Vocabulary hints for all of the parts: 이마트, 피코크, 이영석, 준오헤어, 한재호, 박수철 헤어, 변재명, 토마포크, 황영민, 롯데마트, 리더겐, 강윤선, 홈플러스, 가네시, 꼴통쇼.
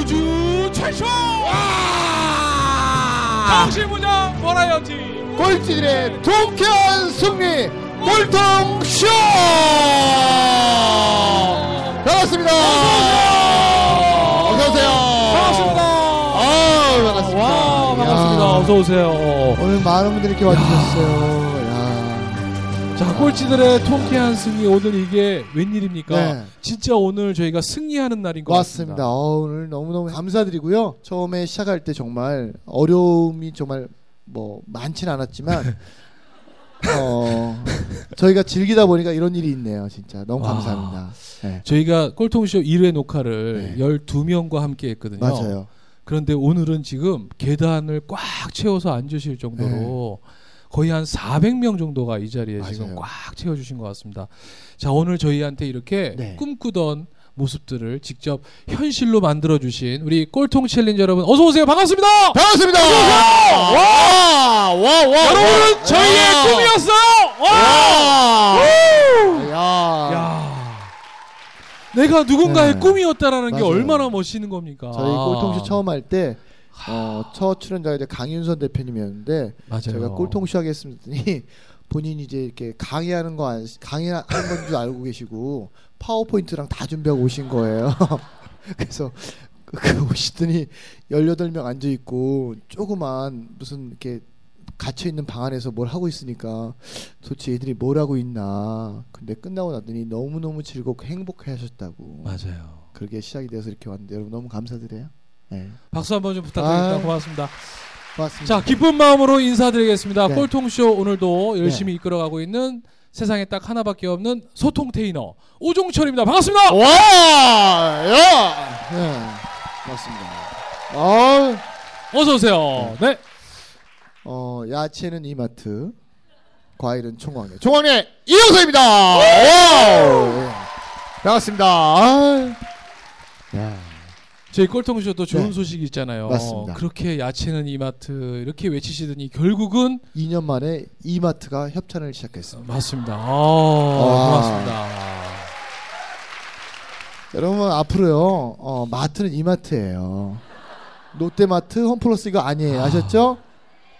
우주! 최초! 당신보다 버라이어티 꼴찌들의 통쾌한 승리 꼴통쇼! 반갑습니다. 어서오세요. 반갑습니다. 아우, 반갑습니다. 와, 반갑습니다. 어서오세요. 오늘 많은 분들이 이렇게 와주셨어요. 자, 꼴찌들의 통쾌한 승리, 오늘 이게 웬일입니까? 네. 진짜 오늘 저희가 승리하는 날인 것 맞습니다. 같습니다. 오늘 너무너무 감사드리고요. 처음에 시작할 때 정말 어려움이 정말 뭐 많진 않았지만 저희가 즐기다 보니까 이런 일이 있네요. 진짜 너무 감사합니다. 네. 저희가 꼴통쇼 1회 녹화를 12명과 함께 했거든요. 맞아요. 그런데 오늘은 지금 계단을 꽉 채워서 앉으실 정도로 네. 거의 한 400명 정도가 이 자리에 맞아요. 지금 꽉 채워주신 것 같습니다. 자, 오늘 저희한테 이렇게 네. 꿈꾸던 모습들을 직접 현실로 만들어주신 우리 꼴통 챌린저 여러분 어서오세요. 반갑습니다. 반갑습니다. 와, 여러분은 와, 저희의 와. 꿈이었어요. 와. 야. 내가 누군가의 네. 꿈이었다라는 맞아요. 게 얼마나 멋있는 겁니까. 저희 꼴통쇼 처음 할 때 첫 출연자가 이제 강윤선 대표님이었는데 맞아요. 제가 꼴통쇼 하겠습니다니 본인이 이제 이렇게 강의하는 거 강의하는 건 줄 알고 계시고 파워포인트랑 다 준비하고 오신 거예요. 그래서 그 오시더니 18명 앉아 있고 조그만 무슨 이렇게 갇혀 있는 방 안에서 뭘 하고 있으니까 도대체 얘들이 뭘 하고 있나. 근데 끝나고 나더니 너무너무 즐겁고 행복해 하셨다고. 맞아요. 그렇게 시작이 돼서 이렇게 왔는데 여러분 너무 감사드려요. 네. 박수 한번 좀 부탁드립니다. 고맙습니다. 고맙습니다. 자, 기쁜 마음으로 인사드리겠습니다. 네. 꼴통쇼 오늘도 열심히 네. 이끌어가고 있는 세상에 딱 하나밖에 없는 소통 테이너 오종철입니다. 반갑습니다. 와, 야, 네, 반갑습니다. 어서 오세요. 네. 야채는 이마트, 과일은 총광래. 총광래 이영서입니다. 와, 반갑습니다. 야. 저희 꼴통쇼도 좋은 네. 소식이 있잖아요. 맞습니다. 그렇게 야채는 이마트 이렇게 외치시더니 결국은 2년 만에 이마트가 협찬을 시작했습니다. 맞습니다. 고맙습니다. 여러분 앞으로요. 마트는 이마트예요. 롯데마트, 홈플러스 이거 아니에요. 아셨죠?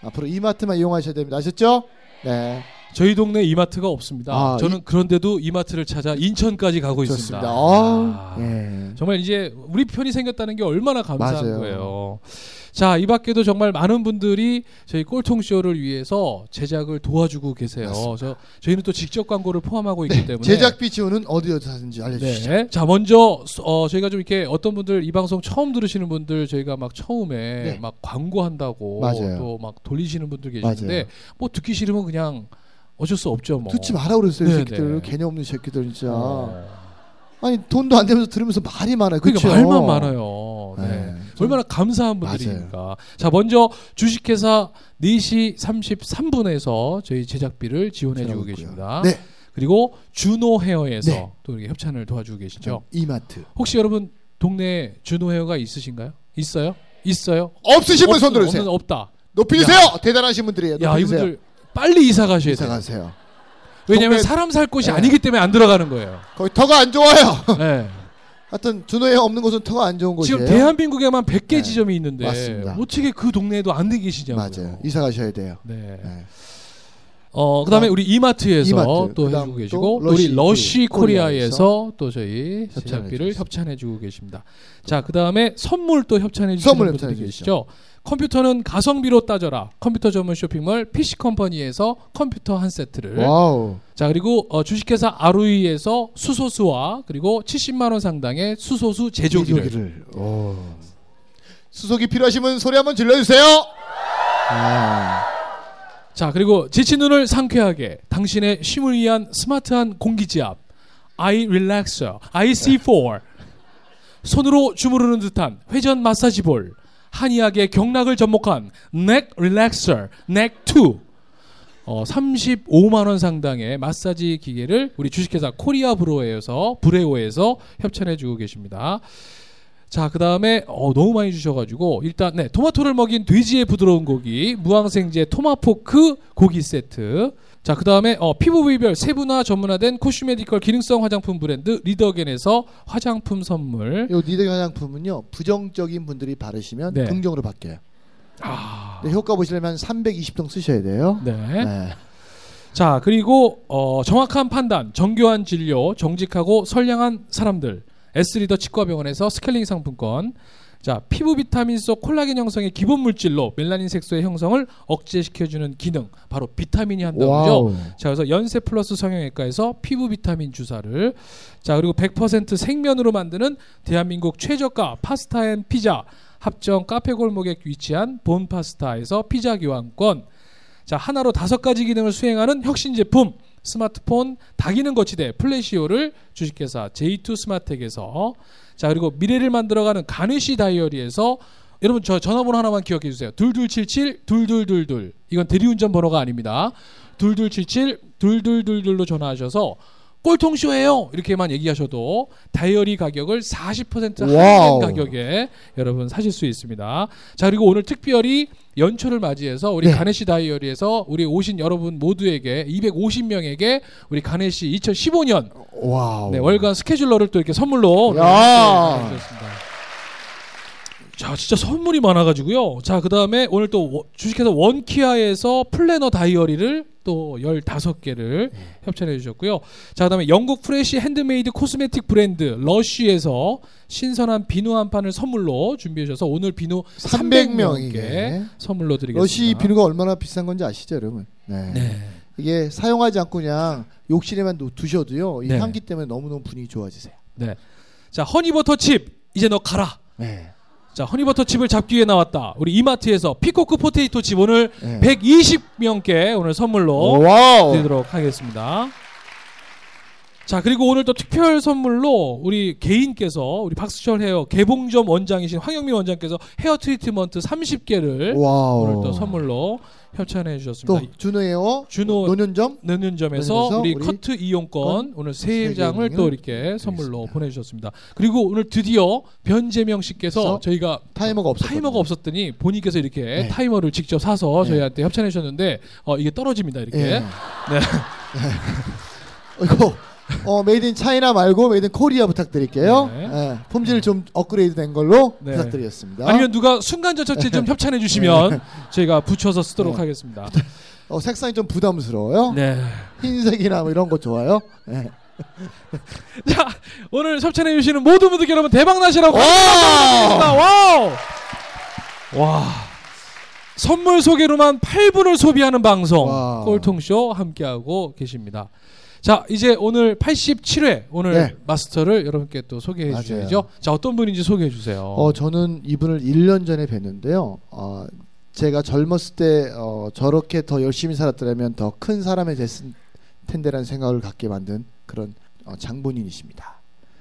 앞으로 이마트만 이용하셔야 됩니다. 아셨죠? 네. 저희 동네 이마트가 없습니다. 저는 그런데도 이마트를 찾아 인천까지 가고 좋습니다. 있습니다. 예. 정말 이제 우리 편이 생겼다는 게 얼마나 감사한 맞아요. 거예요. 자, 이 밖에도 정말 많은 분들이 저희 꼴통쇼를 위해서 제작을 도와주고 계세요. 저희는 또 직접 광고를 포함하고 있기 네. 때문에 제작비 지원은 어디서 하는지 알려주시죠. 네. 자, 먼저 저희가 좀 이렇게 어떤 분들 이 방송 처음 들으시는 분들 저희가 막 처음에 네. 막 광고한다고 또 막 돌리시는 분들 계시는데 맞아요. 뭐 듣기 싫으면 그냥 어쩔 수 없죠. 뭐. 듣지 마라 그랬어요. 네네. 새끼들 개념 없는 새끼들 진짜. 아니 돈도 안 되면서 들으면서 말이 많아요. 그러니까 그렇죠? 말만 많아요. 네. 네. 얼마나 감사한 분들이니까. 자, 먼저 주식회사 4시 33분에서 저희 제작비를 지원해주고 계십니다. 네. 그리고 준오헤어에서 네. 또 이렇게 협찬을 도와주고 계시죠. 이마트. 혹시 여러분 동네에 준오헤어가 있으신가요? 있어요? 있어요? 없으신 분 손 들어주세요. 없다. 높이 주세요. 대단하신 분들이에요. 높이 주세요. 이분들 빨리 이사 가셔야 이사 돼요. 가세요. 왜냐하면 사람 살 곳이 네. 아니기 때문에 안 들어가는 거예요. 거기 터가 안 좋아요. 네. 하여튼 준호에 없는 곳은 터가 안 좋은 곳이에요. 지금 대한민국에만 100개 네. 지점이 있는데 맞습니다. 어떻게 그 동네에도 안 계시냐고요. 맞아요. 이사 가셔야 돼요. 네. 네. 그다음에 우리 이마트에서 또 해주고 계시고 또 우리 러시 코리아에서 또 저희 제작비를 협찬해주고 계십니다. 자, 그다음에 선물 또 협찬해주시는 분들이 계시죠. 컴퓨터는 가성비로 따져라. 컴퓨터 전문 쇼핑몰 PC컴퍼니에서 컴퓨터 한 세트를. 와우. 자, 그리고 주식회사 아루이에서 수소수와 그리고 70만 원 상당의 수소수 제조기를. 수소기 필요하시면 소리 한번 질러주세요. 자, 그리고 지친 눈을 상쾌하게 당신의 쉼을 위한 스마트한 공기지압 아이 릴렉서 IC4 손으로 주무르는 듯한 회전 마사지볼 한의학의 경락을 접목한 넥 릴렉서 넥2 $35만 상당의 마사지 기계를 우리 주식회사 코리아 브레오에서 협찬해 주고 계십니다. 자, 그 다음에 너무 많이 주셔가지고 일단 네, 토마토를 먹인 돼지의 부드러운 고기 무항생제 토마포크 고기 세트. 자, 그 다음에 피부 부위별 세분화 전문화된 코슈메디컬 기능성 화장품 브랜드 리더겐에서 화장품 선물. 요 리더겐 화장품은요, 부정적인 분들이 바르시면 네. 긍정으로 바뀌어요. 아. 네, 효과 보시려면 320통 쓰셔야 돼요. 네. 네. 자, 그리고 정확한 판단, 정교한 진료, 정직하고 선량한 사람들. S리더 치과병원에서 스케일링 상품권. 자, 피부 비타민 속 콜라겐 형성의 기본 물질로 멜라닌 색소의 형성을 억제시켜주는 기능, 바로 비타민이 한다고요. 자, 그래서 연세 플러스 성형외과에서 피부 비타민 주사를. 자, 그리고 100% 생면으로 만드는 대한민국 최저가 파스타 앤 피자 합정 카페 골목에 위치한 본 파스타에서 피자 교환권. 자, 하나로 5가지 기능을 수행하는 혁신 제품. 스마트폰 다기능 거치대 플래시오를 주식회사 J2 스마텍에서. 자, 그리고 미래를 만들어가는 가네시 다이어리에서 여러분 저 전화번호 하나만 기억해 주세요. 2277-2222. 이건 대리운전 번호가 아닙니다. 2277-2222로 전화하셔서 꼴통쇼예요 이렇게만 얘기하셔도 다이어리 가격을 40% 할인 가격에 여러분 사실 수 있습니다. 자, 그리고 오늘 특별히 연초를 맞이해서 우리 네. 가네시 다이어리에서 우리 오신 여러분 모두에게 250명에게 우리 가네시 2015년 네, 월간 스케줄러를 또 이렇게 선물로 드렸습니다. 자, 진짜 선물이 많아가지고요. 자, 그 다음에 오늘 또 주식회사 원키아에서 플래너 다이어리를 또 15개를 협찬해 주셨고요. 자, 그 다음에 영국 프레시 핸드메이드 코스메틱 브랜드 러시에서 신선한 비누 한 판을 선물로 준비해 주셔서 오늘 비누 300명께 선물로 드리겠습니다. 러시 비누가 얼마나 비싼 건지 아시죠, 여러분? 네. 네. 이게 사용하지 않고 그냥 욕실에만 두셔도요. 이 네. 향기 때문에 너무너무 분위기 좋아지세요. 네. 자, 허니버터칩 이제 너 가라. 네. 자, 허니버터칩을 잡기 위해 나왔다. 우리 이마트에서 피코크 포테이토칩 오늘 120명께 오늘 선물로 드리도록 하겠습니다. 자, 그리고 오늘 또 특별 선물로 우리 개인께서 우리 박수철 헤어 개봉점 원장이신 황영민 원장께서 헤어 트리트먼트 30개를 오늘 또 선물로 협찬해 주셨습니다. 또 준오헤어 논현점에서 우리 커트 이용권 오늘 3장을 또 이렇게 선물로 보내주셨습니다. 그리고 오늘 드디어 변재명 씨께서 저희가 타이머가 없었더니 본인께서 이렇게 네. 타이머를 직접 사서 네. 저희한테 협찬해 주셨는데 이게 떨어집니다. 이렇게. 네. 네. 이거 메이드 인 차이나 말고 메이드 인 코리아 부탁드릴게요. 네. 네. 품질 좀 업그레이드 된 걸로 네. 부탁드리겠습니다. 아니면 누가 순간전처치 좀 협찬해 주시면 네. 저희가 붙여서 쓰도록 네. 하겠습니다. 색상이 좀 부담스러워요. 네. 흰색이나 뭐 이런 거 좋아요. 네. 자, 오늘 협찬해 주시는 모든 분들께 여러분 대박 나시라고 감사드립니다. 와우. 와. 선물 소개로만 8분을 소비하는 방송 꼴통쇼 함께하고 계십니다. 자, 이제 오늘 87회 오늘 네. 마스터를 여러분께 또 소개해 맞아요. 주셔야죠. 자, 어떤 분인지 소개해 주세요. 저는 이분을 1년 전에 뵀는데요. 제가 젊었을 때 저렇게 더 열심히 살았더라면 더 큰 사람이 됐을 텐데라는 생각을 갖게 만든 그런 장본인이십니다.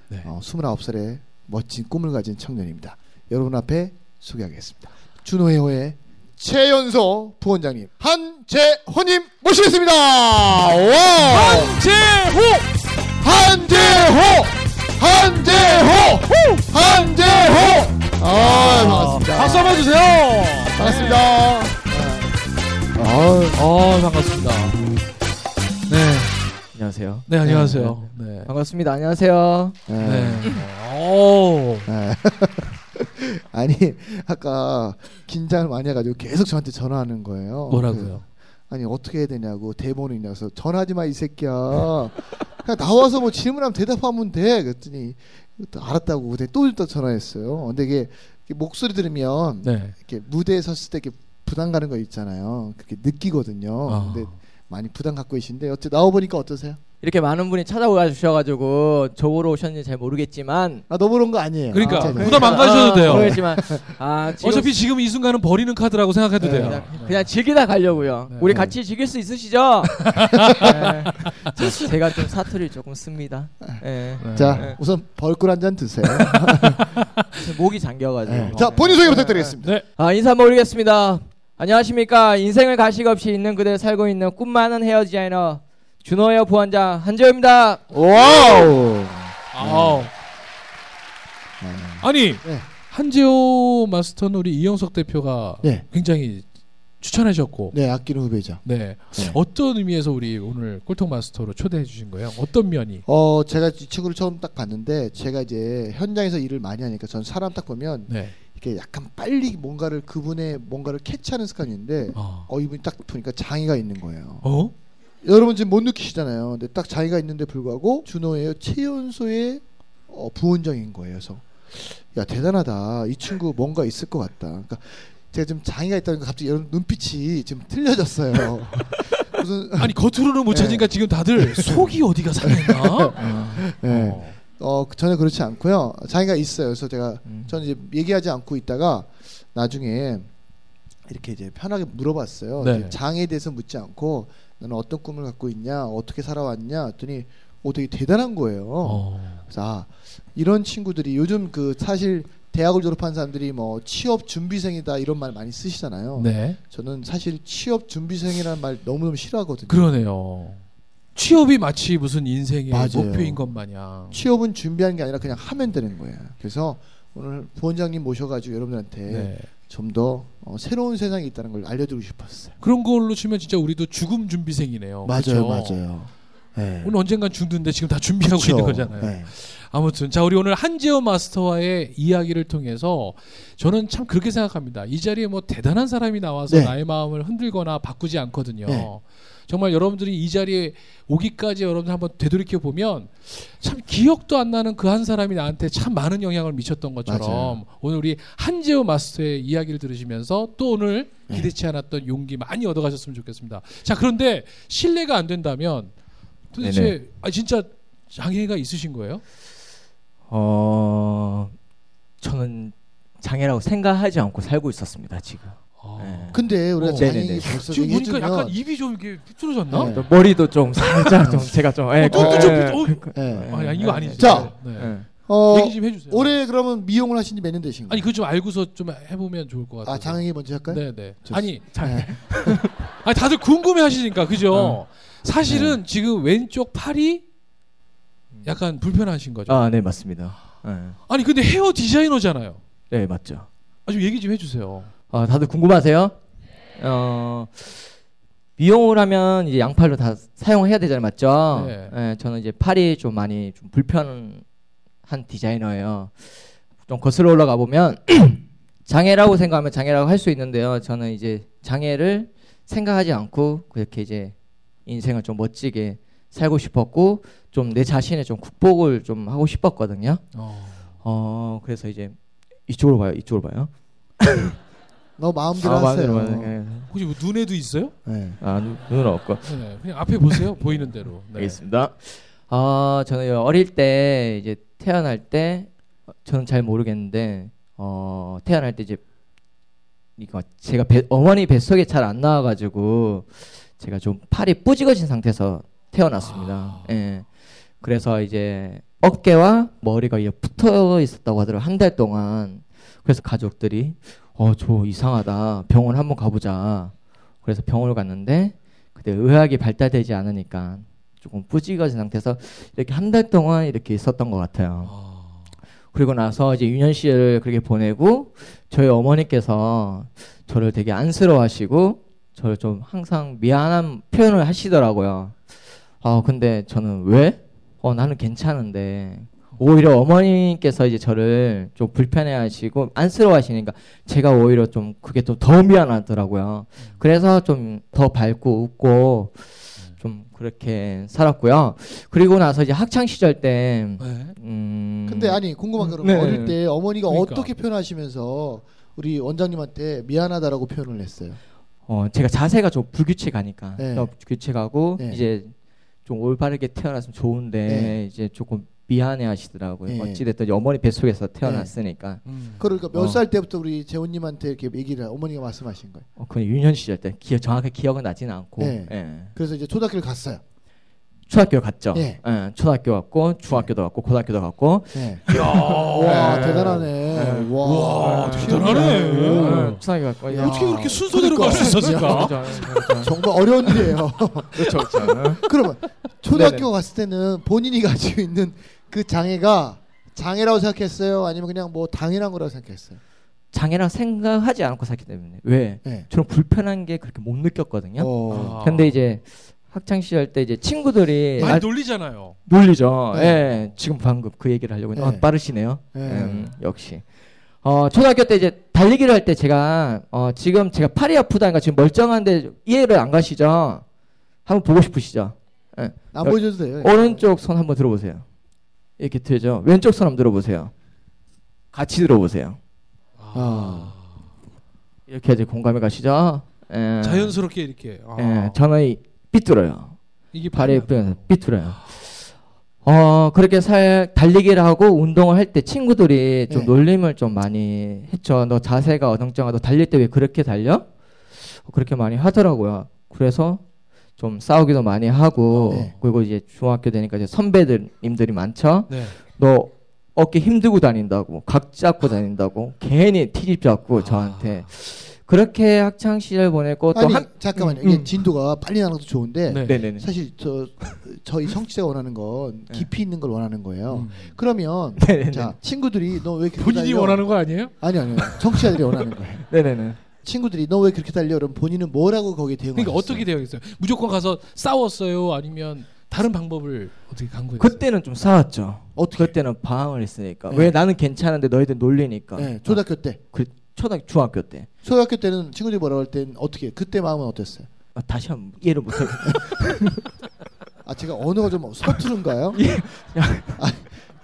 네. 29살의 멋진 꿈을 가진 청년입니다. 여러분 앞에 소개하겠습니다. 준오헤어의 최연소 부원장님 한재호님 모시겠습니다. 한재호. 아, 반갑습니다. 박수 한번 주세요. 반갑습니다. 반갑습니다. 네, 안녕하세요. 네, 안녕하세요. 네, 반갑습니다. 안녕하세요. 네. 오. 아니, 아까 긴장을 많이 해가지고 계속 저한테 전화하는 거예요. 뭐라고요? 아니, 어떻게 해야 되냐고, 대본이 있냐고. 전화하지 마, 이 새끼야. 그냥 나와서 뭐 질문하면 대답하면 돼. 그랬더니 알았다고 또 전화했어요. 근데 이게 목소리 들으면 네. 이렇게 무대에 섰을 때 이렇게 부담 가는 거 있잖아요. 그렇게 느끼거든요. 근데 많이 부담 갖고 계신데 어째 나와보니까 어떠세요? 이렇게 많은 분이 찾아와 주셔가지고 저 보러 오셨는지 잘 모르겠지만 아, 너 보러 온 거 아니에요. 그러니까 부담 안 가셔도 돼요. 모르겠지만 어차피 지금 이 순간은 버리는 카드라고 생각해도 돼요. 그냥 즐기다 가려고요. 네. 우리 같이 즐길 수 있으시죠? 네. 제가 좀 사투리를 조금 씁니다. 네. 네. 자 네. 우선 벌꿀 한 잔 드세요. 목이 잠겨가지고. 네. 자 본인 소개 부탁드리겠습니다. 네. 아 인사 모르겠습니다. 안녕하십니까. 인생을 가식 없이 있는 그대로 살고 있는 꿈 많은 헤어 디자이너 준오헤어 보안자 한재호입니다. 와우. 아우. 아니 네. 한재호 마스터는 우리 이영석 대표가 네. 굉장히 추천하셨고 네 아끼는 후배죠. 네. 네 어떤 의미에서 우리 오늘 꼴통 마스터로 초대해 주신 거예요? 어떤 면이? 제가 이 친구를 처음 딱 봤는데 제가 이제 현장에서 일을 많이 하니까 전 사람 딱 보면 네. 이렇게 약간 빨리 뭔가를 그분의 뭔가를 캐치하는 습관이 있는데 이분이 딱 보니까 장애가 있는 거예요. 어? 여러분 지금 못 느끼시잖아요. 근데 딱 장애가 있는데 불구하고 준오헤어 최연소의 부원장인 거예요. 그래서 야 대단하다 이 친구 뭔가 있을 것 같다. 그러니까 제가 지금 장애가 있다는 거 갑자기 여러분 눈빛이 지금 틀려졌어요. 무슨 아니 겉으로는 못 찾으니까 네. 지금 다들 속이 어디가 상했나? 네. 전혀 그렇지 않고요. 장애가 있어요. 그래서 제가 저는 이제 얘기하지 않고 있다가 나중에 이렇게 이제 편하게 물어봤어요. 네. 장애에 대해서 묻지 않고 너는 어떤 꿈을 갖고 있냐, 어떻게 살아왔냐, 했더니 되게 대단한 거예요. 그래서 이런 친구들이 요즘 그 사실 대학을 졸업한 사람들이 뭐 취업 준비생이다 이런 말 많이 쓰시잖아요. 네. 저는 사실 취업 준비생이라는 말 너무너무 싫어하거든요. 그러네요. 취업이 마치 무슨 인생의 맞아요. 목표인 것 마냥. 취업은 준비하는 게 아니라 그냥 하면 되는 거예요. 그래서 오늘 부원장님 모셔가지고 여러분들한테 네. 좀 더 새로운 세상이 있다는 걸 알려드리고 싶었어요. 그런 걸로 치면 진짜 우리도 죽음 준비생이네요. 맞아요. 그렇죠? 맞아요. 네. 오늘 언젠간 죽는데 지금 다 준비하고 그쵸. 있는 거잖아요. 네. 아무튼 자 우리 오늘 한재호 마스터와의 이야기를 통해서 저는 참 그렇게 생각합니다. 이 자리에 뭐 대단한 사람이 나와서 네. 나의 마음을 흔들거나 바꾸지 않거든요. 네. 정말 여러분들이 이 자리에 오기까지 여러분들 한번 되돌이켜보면 참 기억도 안 나는 그 한 사람이 나한테 참 많은 영향을 미쳤던 것처럼 맞아요. 오늘 우리 한재호 마스터의 이야기를 들으시면서 또 오늘 기대치 않았던 용기 많이 얻어가셨으면 좋겠습니다. 자 그런데 신뢰가 안 된다면 도대체 네네. 진짜 장애가 있으신 거예요? 저는 장애라고 생각하지 않고 살고 있었습니다 지금. 네. 근데 우리가 장애인이 벌써 지금 보니까 약간 입이 좀 이렇게 삐뚤어졌나? 네. 머리도 좀 살짝 좀 제가 좀. 아 이거 아니지. 자, 네. 얘기 좀 해주세요. 올해 그러면 미용을 하신 지 몇 년 되신가요? 아니 그거 좀 알고서 좀 해보면 좋을 것 같아요. 아 장애인 먼저 할까요? 네네. 아니 장애. 아니 다들 궁금해하시니까 그죠? 사실은 지금 왼쪽 팔이 약간 불편하신 거죠? 아, 네 맞습니다. 네. 아니 근데 헤어 디자이너잖아요. 네 맞죠. 좀 얘기 좀 해주세요. 다들 궁금하세요? 미용을 하면 이제 양팔로 다 사용해야 되잖아요, 맞죠? 네. 네, 저는 이제 팔이 좀 많이 좀 불편한 디자이너예요. 좀 거슬러 올라가 보면 장애라고 생각하면 장애라고 할 수 있는데요. 저는 이제 장애를 생각하지 않고 그렇게 이제 인생을 좀 멋지게 살고 싶었고 좀 내 자신의 좀 극복을 좀 하고 싶었거든요. 그래서 이제 이쪽으로 봐요. 이쪽으로 봐요. 너 마음대로 하세요. 마음대로. 혹시 뭐 눈에도 있어요? 네. 눈은 없고. 네, 그냥 앞에 보세요. 보이는 대로. 네. 알겠습니다. 저는 어릴 때 이제 태어날 때 저는 잘 모르겠는데 태어날 때 이제 이거 제가 어머니 뱃속에 잘 안 나와가지고 제가 좀 팔이 부지거진 상태에서 태어났습니다. 예. 그래서 이제 어깨와 머리가 붙어 있었다고 하더라고요. 한 달 동안. 그래서 가족들이 저 이상하다. 병원 한번 가보자. 그래서 병원을 갔는데 그때 의학이 발달되지 않으니까 조금 부지거진 상태에서 이렇게 한 달 동안 이렇게 있었던 것 같아요. 그리고 나서 이제 유년 시절을 그렇게 보내고 저희 어머니께서 저를 되게 안쓰러워하시고 저를 좀 항상 미안한 표현을 하시더라고요. 근데 저는 왜? 나는 괜찮은데. 오히려 어머님께서 이제 저를 좀 불편해하시고 안쓰러워하시니까 제가 오히려 좀 그게 좀 더 미안하더라고요. 그래서 좀 더 밝고 웃고 좀 그렇게 살았고요. 그리고 나서 이제 학창 시절 때. 근데 아니 궁금한 게 네. 어릴 때 어머니가 그러니까. 어떻게 표현하시면서 우리 원장님한테 미안하다라고 표현을 했어요? 제가 자세가 좀 불규칙하니까 네. 불규칙하고 네. 이제 좀 올바르게 태어났으면 좋은데 네. 이제 조금 미안해 하시더라고요. 네. 어찌됐든 어머니 뱃속에서 태어났으니까. 네. 그러니까 몇 살 때부터 우리 재훈님한테 이렇게 얘기를 어머니가 말씀하신 거예요? 그건 유년 시절 때 정확하게 기억은 나진 않고. 네. 네. 그래서 이제 초등학교를 갔어요. 초등학교 갔죠. 네. 네. 초등학교 갔고 중학교도 갔고 고등학교도 갔고. 네. 이야, 와 대단하네. 네. 와 대단하네. 네. 초등학교 갔고. 어떻게 그렇게 순서대로 갈 수 있었을까? 정말 어려운 일이에요. 그렇죠. 그러면 초등학교 네네. 갔을 때는 본인이 가지고 있는 그 장애가 장애라고 생각했어요? 아니면 그냥 뭐 당연한 거라고 생각했어요? 장애라고 생각하지 않고 살기 때문에. 왜? 네. 저는 불편한 게 그렇게 못 느꼈거든요. 근데 이제 학창 시절 때 이제 친구들이 많이 놀리잖아요. 놀리죠. 네. 예. 지금 방금 그 얘기를 하려고 했는데 네. 빠르시네요. 네. 역시. 초등학교 때 이제 달리기를 할 때 제가 지금 제가 팔이 아프다니까 지금 멀쩡한데 이해를 안 가시죠? 한번 보고 싶으시죠? 예. 안 보여줘도 돼요. 오른쪽 손 한번 들어보세요. 이렇게 되죠. 왼쪽 손 한번 들어보세요. 같이 들어보세요. 이렇게 이제 공감이 가시죠? 예. 자연스럽게 이렇게. 예. 저는 삐뚤어요. 이게 발이 삐뚤어요. 그렇게 달리기를 하고 운동을 할 때 친구들이 좀 네. 놀림을 좀 많이 했죠. 너 자세가 어정쩡하다. 너 달릴 때 왜 그렇게 달려? 그렇게 많이 하더라고요. 그래서 좀 싸우기도 많이 하고 네. 그리고 이제 중학교 되니까 이제 선배님들이 많죠. 네. 너 어깨 힘들고 다닌다고 각 잡고 다닌다고 괜히 티집 잡고 저한테 그렇게 학창 시절 보냈고 또 잠깐만요. 이게 진도가 빨리 나는 것도 좋은데 네. 사실 저희 청취자가 원하는 건 깊이 있는 걸 원하는 거예요. 그러면 자, 친구들이 너 왜 이렇게 본인이 달려? 원하는 거 아니에요? 아니요. 청취자들이 원하는 거예요. 네네네. 친구들이 너 왜 그렇게 달려? 그럼 본인은 뭐라고 거기에 대응했어요? 그러니까 어떻게 대응했어요? 무조건 가서 싸웠어요? 아니면 다른 방법을 어떻게 간 거예요? 그때는 좀 싸웠죠. 어떻게? 그때는 방황을 했으니까. 네. 왜 나는 괜찮은데 너희들 놀리니까. 네. 초등학교 때. 중학교 때. 초등학교 때는 친구들이 뭐라고 할 때는 어떻게? 그때 마음은 어땠어요? 다시 한번 이해를 못해요. 제가 언어가 좀 서투른가요? 예.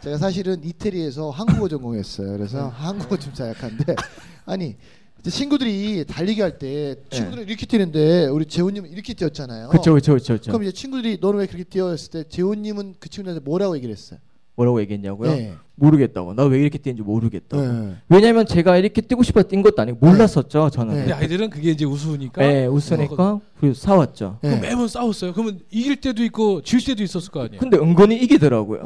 제가 사실은 이태리에서 한국어 전공했어요. 그래서 한국어 좀 자약한데 친구들이 달리기 할 때 친구들이 이렇게 뛰는데 우리 재훈님은 이렇게 뛰었잖아요. 그렇죠. 그럼 이제 친구들이 너는 왜 그렇게 뛰어 했을 때 재훈님은 그 친구들한테 뭐라고 얘기를 했어요? 뭐라고 얘기했냐고요? 네. 모르겠다고. 나 왜 이렇게 뛰는지 모르겠다고. 네. 왜냐면 제가 이렇게 뛰고 싶어 뛴 것도 아니고 몰랐었죠. 저는. 네. 근데 아이들은 그게 이제 우스우니까. 네, 우스우니까. 그리고 싸웠죠. 네. 매번 싸웠어요. 그러면 이길 때도 있고 질 때도 있었을 거 아니에요? 근데 은근히 이기더라고요.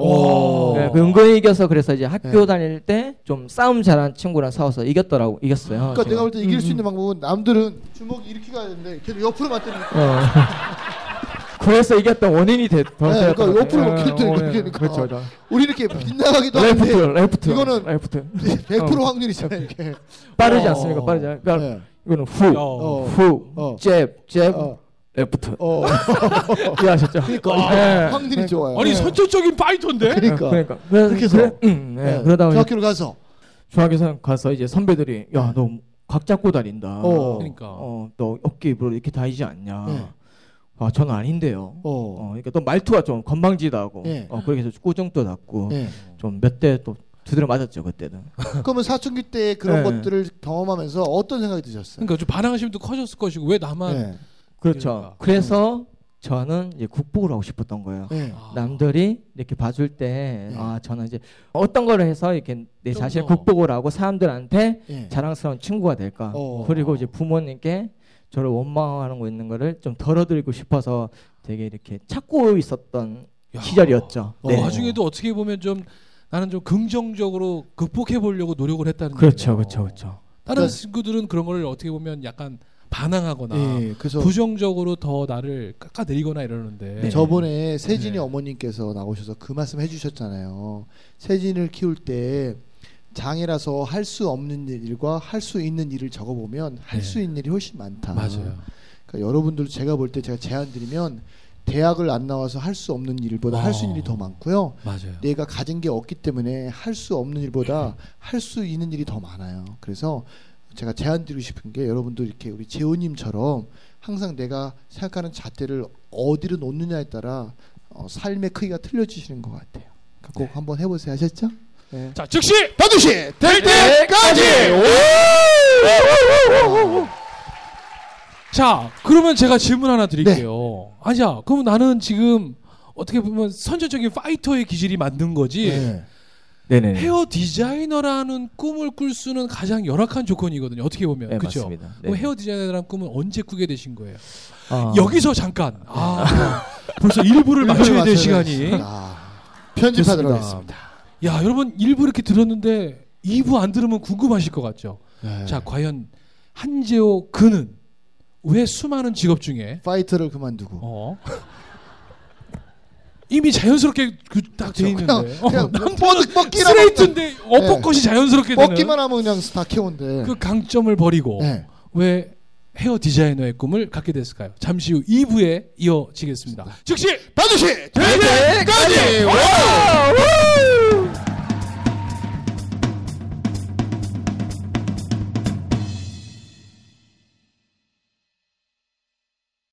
은근히 이겨서 그래서 이제 학교 다닐 때 좀 싸움 잘하는 친구랑 싸워서 이겼어요. 그러니까 제가. 내가 볼 때 이길 수 있는 방법은 남들은 주먹 이렇게 가야 되는데 걔도 옆으로 맞대는 거예요. 그래서 이겼던 원인이 됐던. 네, 그러니까 옆으로 킬트니까. 그렇죠. 우리 이렇게 빗나가기도 하는데. 레프트. 이거는 레프트. 100% 확률이잖아요. 이렇게. 빠르지 않습니까? 빠르지 않아요. 그러니까 이거는 잽. 레프트. 이해하셨죠? 그러니까 확률이 좋아요. 아니 선천적인 파이터인데. 그러니까. 그러다가 중학교를 가서. 중학교에서 가서 이제 선배들이 야 너 각 잡고 다닌다. 그러니까. 너 어깨 입으로 이렇게 다니지 않냐. 저는 아닌데요. 그러니까 또 말투가 좀 건방지다고. 네. 그렇게 해서 꾸중도 났고 좀 몇 대 또 두드려 맞았죠 그때는. 그러면 사춘기 때 그런 것들을 경험하면서 어떤 생각이 드셨어요? 그러니까 좀 반항심도 커졌을 것이고 왜 나만? 그렇죠. 이럴까? 그래서 저는 이제 국보를 하고 싶었던 거예요. 남들이 이렇게 봐줄 때 저는 이제 어떤 걸 해서 이렇게 내 자신을 국보를 하고 사람들한테 자랑스러운 친구가 될까. 그리고 이제 부모님께 저를 원망하는 거 있는 거를 좀 덜어드리고 싶어서 되게 이렇게 찾고 있었던 시절이었죠. 나중에도 어떻게 보면 좀 나는 좀 긍정적으로 극복해 보려고 노력을 했다는 거죠. 그렇죠. 다른 친구들은 그런 걸 어떻게 보면 약간 반항하거나 부정적으로 더 나를 깎아내리거나 이러는데 저번에 세진이 어머님께서 나오셔서 그 말씀 해주셨잖아요. 세진을 키울 때 장애라서 할 수 없는 일과 할 수 있는 일을 적어보면 할 수 있는 일이 훨씬 많다. 맞아요. 그러니까 여러분들도 제가 볼 때 제가 제안 드리면 대학을 안 나와서 할 수 없는 일보다 할 수 있는 일이 더 많고요. 맞아요. 내가 가진 게 없기 때문에 할 수 없는 일보다 할 수 있는 일이 더 많아요. 그래서 제가 제안 드리고 싶은 게 여러분도 이렇게 우리 재호님처럼 항상 내가 생각하는 잣대를 어디로 놓느냐에 따라 삶의 크기가 틀려지시는 것 같아요. 꼭 한번 해보세요. 하셨죠? 네. 자, 즉시 반드시 될 때까지. 자, 그러면 제가 질문 하나 드릴게요. 그러면 나는 지금 어떻게 보면 선천적인 파이터의 기질이 만든 거지. 네. 네네. 헤어 디자이너라는 꿈을 꿀 수는 가장 열악한 조건이거든요. 어떻게 보면. 네, 그렇죠. 그럼 헤어 디자이너라는 꿈은 언제 꾸게 되신 거예요? 여기서 잠깐. 벌써 1부를 맞춰야 될 시간이. 편집하도록 하겠습니다. 야, 여러분 1부 이렇게 들었는데 2부 안 들으면 궁금하실 것 같죠. 네. 자, 과연 한재호 그는 왜 수많은 직업 중에 파이터를 그만두고 이미 자연스럽게 딱 돼 있는데 그냥 뻗기라 스트레이트인데 어퍼컷이 자연스럽게 되는 뻗기만 하면 그냥 스타케온데 그 강점을 버리고 네. 왜 헤어 디자이너의 꿈을 갖게 됐을까요? 잠시 후 2부에 이어지겠습니다. 즉시 반드시 될 때까지 와우!